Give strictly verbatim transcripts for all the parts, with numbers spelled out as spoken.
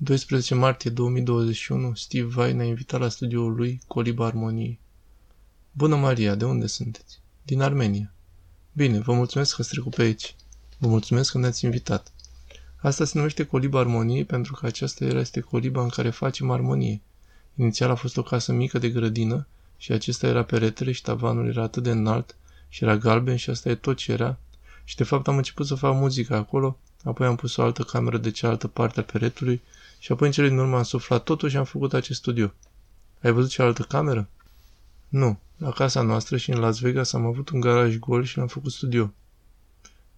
doisprezece martie două mii douăzeci și unu, Steve Vai ne-a invitat la studioul lui Coliba Armoniei. Bună, Maria, de unde sunteți? Din Armenia. Bine, vă mulțumesc că ați trecut pe aici. Vă mulțumesc că ne-ați invitat. Asta se numește Coliba Armoniei pentru că aceasta este coliba în care facem armonie. Inițial a fost o casă mică de grădină și acesta era peretele și tavanul era atât de înalt și era galben și asta e tot ce era. Și de fapt am început să fac muzică acolo, apoi am pus o altă cameră de cealaltă parte a peretului și apoi în cele din urmă am suflat totul și am făcut acest studio. Ai văzut cealaltă cameră? Nu. La casa noastră și în Las Vegas am avut un garaj gol și l-am făcut studio.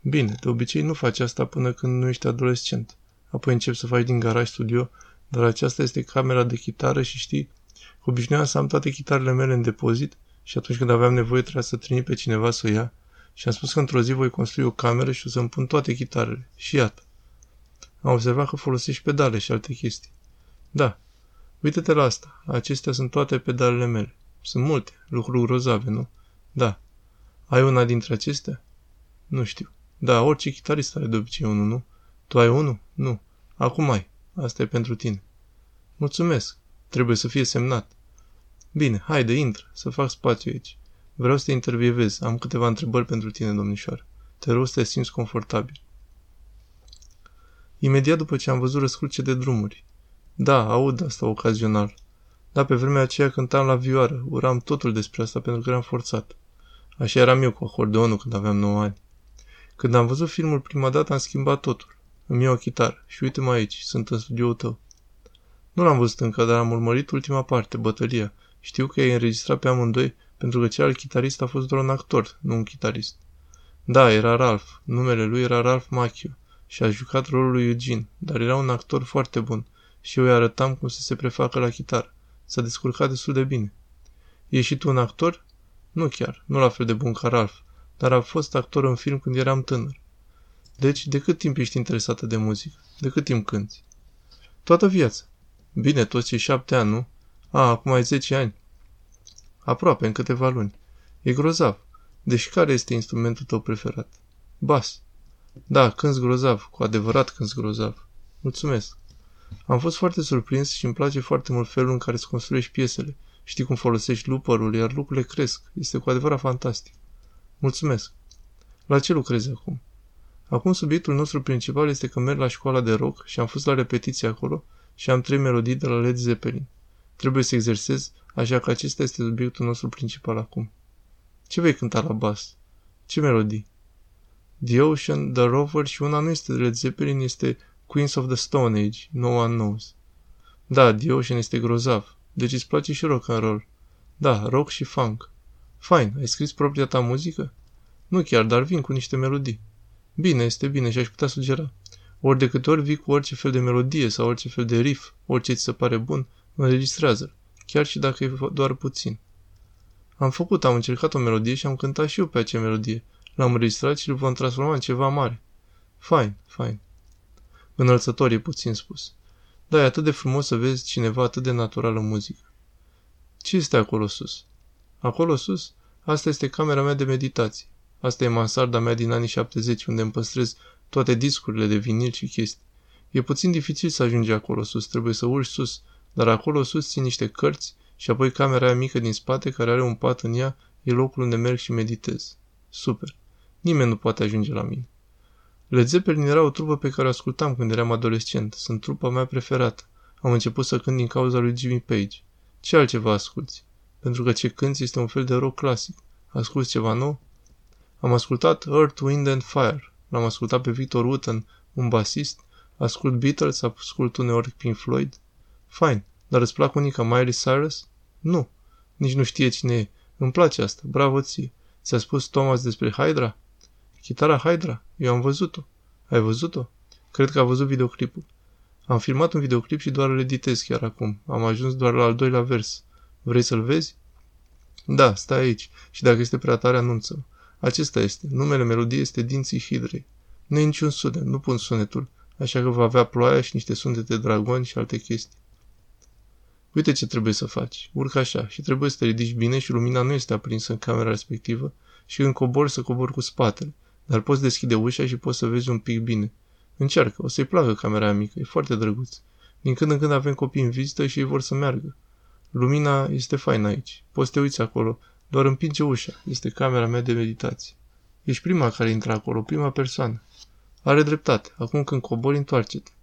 Bine, de obicei nu faci asta până când nu ești adolescent. Apoi începi să faci din garaj studio, dar aceasta este camera de chitară și știi că obișnuiam să am toate chitarele mele în depozit și atunci când aveam nevoie trebuia să trimit pe cineva să o ia și am spus că într-o zi voi construi o cameră și o să-mi pun toate chitarele. Și iată. Am observat că folosești pedale și alte chestii. Da. Uite-te la asta. Acestea sunt toate pedalele mele. Sunt multe. Lucruri grozave, nu? Da. Ai una dintre acestea? Nu știu. Da, orice chitarist are de obicei unul, nu? Tu ai unul? Nu. Acum ai. Asta e pentru tine. Mulțumesc. Trebuie să fie semnat. Bine, haide, intră. Să fac spațiu aici. Vreau să te intervievez. Am câteva întrebări pentru tine, domnișoară. Te rog să te simți confortabil. Imediat după ce am văzut răscruce de drumuri. Da, aud asta ocazional. Da, pe vremea aceea cântam la vioară. Uram totul despre asta pentru că eram forțat. Așa eram eu cu acordeonul când aveam nouă ani. Când am văzut filmul prima dată, am schimbat totul. Îmi iau o chitară și uite-mă aici, sunt în studioul tău. Nu l-am văzut încă, dar am urmărit ultima parte, bătălia. Știu că i-ai înregistrat pe amândoi, pentru că celălalt chitarist a fost doar un actor, nu un chitarist. Da, era Ralph. Numele lui era Ralph Macchio și a jucat rolul lui Eugene, dar era un actor foarte bun și eu îi arătam cum să se prefacă la chitară. S-a descurcat destul de bine. Ești și tu un actor? Nu chiar, nu la fel de bun ca Ralph, dar a fost actor în film când eram tânăr. Deci, de cât timp ești interesată de muzică? De cât timp cânti? Toată viața. Bine, toți cei șapte ani, nu? A, acum ai zece ani. Aproape, în câteva luni. E grozav. Deci care este instrumentul tău preferat? Bas. Da, cânti grozav. Cu adevărat cânti grozav. Mulțumesc. Am fost foarte surprins și îmi place foarte mult felul în care îți construiești piesele. Știi cum folosești looperul, iar lucrurile cresc. Este cu adevărat fantastic. Mulțumesc. La ce lucrezi acum? Acum subiectul nostru principal este că merg la școala de rock și am fost la repetiție acolo și am trei melodii de la Led Zeppelin. Trebuie să exersez, așa că acesta este subiectul nostru principal acum. Ce vei cânta la bas? Ce melodii? The Ocean, The Rover și una nu este de Led Zeppelin, este Queens of the Stone Age, No One Knows. Da, The Ocean este grozav. Deci îți place și rock and roll. Da, rock și funk. Fain, ai scris propria ta muzică? Nu chiar, dar vin cu niște melodii. Bine, este bine și aș putea sugera. Ori de câte ori vii cu orice fel de melodie sau orice fel de riff, orice ți se pare bun, înregistrează-l, chiar și dacă e doar puțin. Am făcut, am încercat o melodie și am cântat și eu pe acea melodie. L-am înregistrat și îl vom transforma în ceva mare. Fain, fain. Înălțător e puțin spus. Da, e atât de frumos să vezi cineva atât de natural în muzică. Ce este acolo sus? Acolo sus? Asta este camera mea de meditații. Asta e mansarda mea din anii șaptezeci, unde îmi păstrez toate discurile de vinil și chestii. E puțin dificil să ajungi acolo sus, trebuie să urci sus, dar acolo sus țin niște cărți și apoi camera aia mică din spate, care are un pat în ea, e locul unde merg și meditez. Super. Nimeni nu poate ajunge la mine. Led Zeppelin era o trupă pe care o ascultam când eram adolescent. Sunt trupa mea preferată. Am început să cânt din cauza lui Jimmy Page. Ce altceva asculți? Pentru că ce cânti este un fel de rock clasic. Asculți ceva nou? Am ascultat Earth, Wind and Fire. L-am ascultat pe Victor Wooten, un basist. Ascult Beatles, ascult uneori Pink Floyd. Fain, dar îți plac unii ca Miley Cyrus? Nu, nici nu știe cine e. Îmi place asta, bravo ție. Ți-a spus Thomas despre Hydra? Chitara Hydra? Eu am văzut-o. Ai văzut-o? Cred că a văzut videoclipul. Am filmat un videoclip și doar îl editez chiar acum. Am ajuns doar la al doilea vers. Vrei să-l vezi? Da, stai aici. Și dacă este prea tare, anunță-mă. Acesta este. Numele melodiei este Dinții Hydrei. Nu e niciun sunet, nu pun sunetul, așa că va avea ploaia și niște sunete dragoni și alte chestii. Uite ce trebuie să faci. Urcă așa și trebuie să te ridici bine și lumina nu este aprinsă în camera respectivă și când cobori să cobori cu spatele, dar poți deschide ușa și poți să vezi un pic bine. Încearcă, o să-i placă camera mică, e foarte drăguț. Din când în când avem copii în vizită și ei vor să meargă. Lumina este faină aici. Poți să te uiți acolo. Doar împinge ușa. Este camera mea de meditație. Ești prima care intră acolo, prima persoană. Are dreptate. Acum când cobori, întoarce-te.